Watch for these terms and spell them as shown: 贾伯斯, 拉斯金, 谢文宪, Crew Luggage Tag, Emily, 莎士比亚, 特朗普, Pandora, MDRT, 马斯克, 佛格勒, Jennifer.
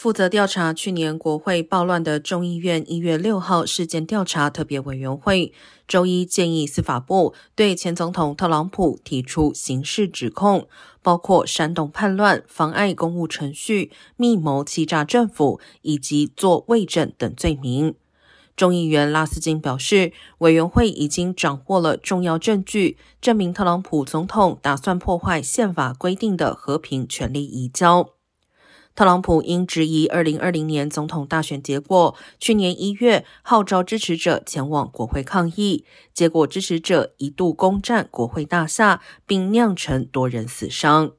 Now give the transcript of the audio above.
负责调查去年国会暴乱的众议院1月6号事件调查特别委员会周一建议司法部对前总统特朗普提出刑事指控，包括煽动叛乱、妨碍公务程序、密谋欺诈政府以及作伪证等罪名。众议员拉斯金表示，委员会已经掌握了重要证据，证明特朗普总统打算破坏宪法规定的和平权利移交。特朗普因质疑2020年总统大选结果，去年1月号召支持者前往国会抗议，结果支持者一度攻占国会大厦，并酿成多人死伤。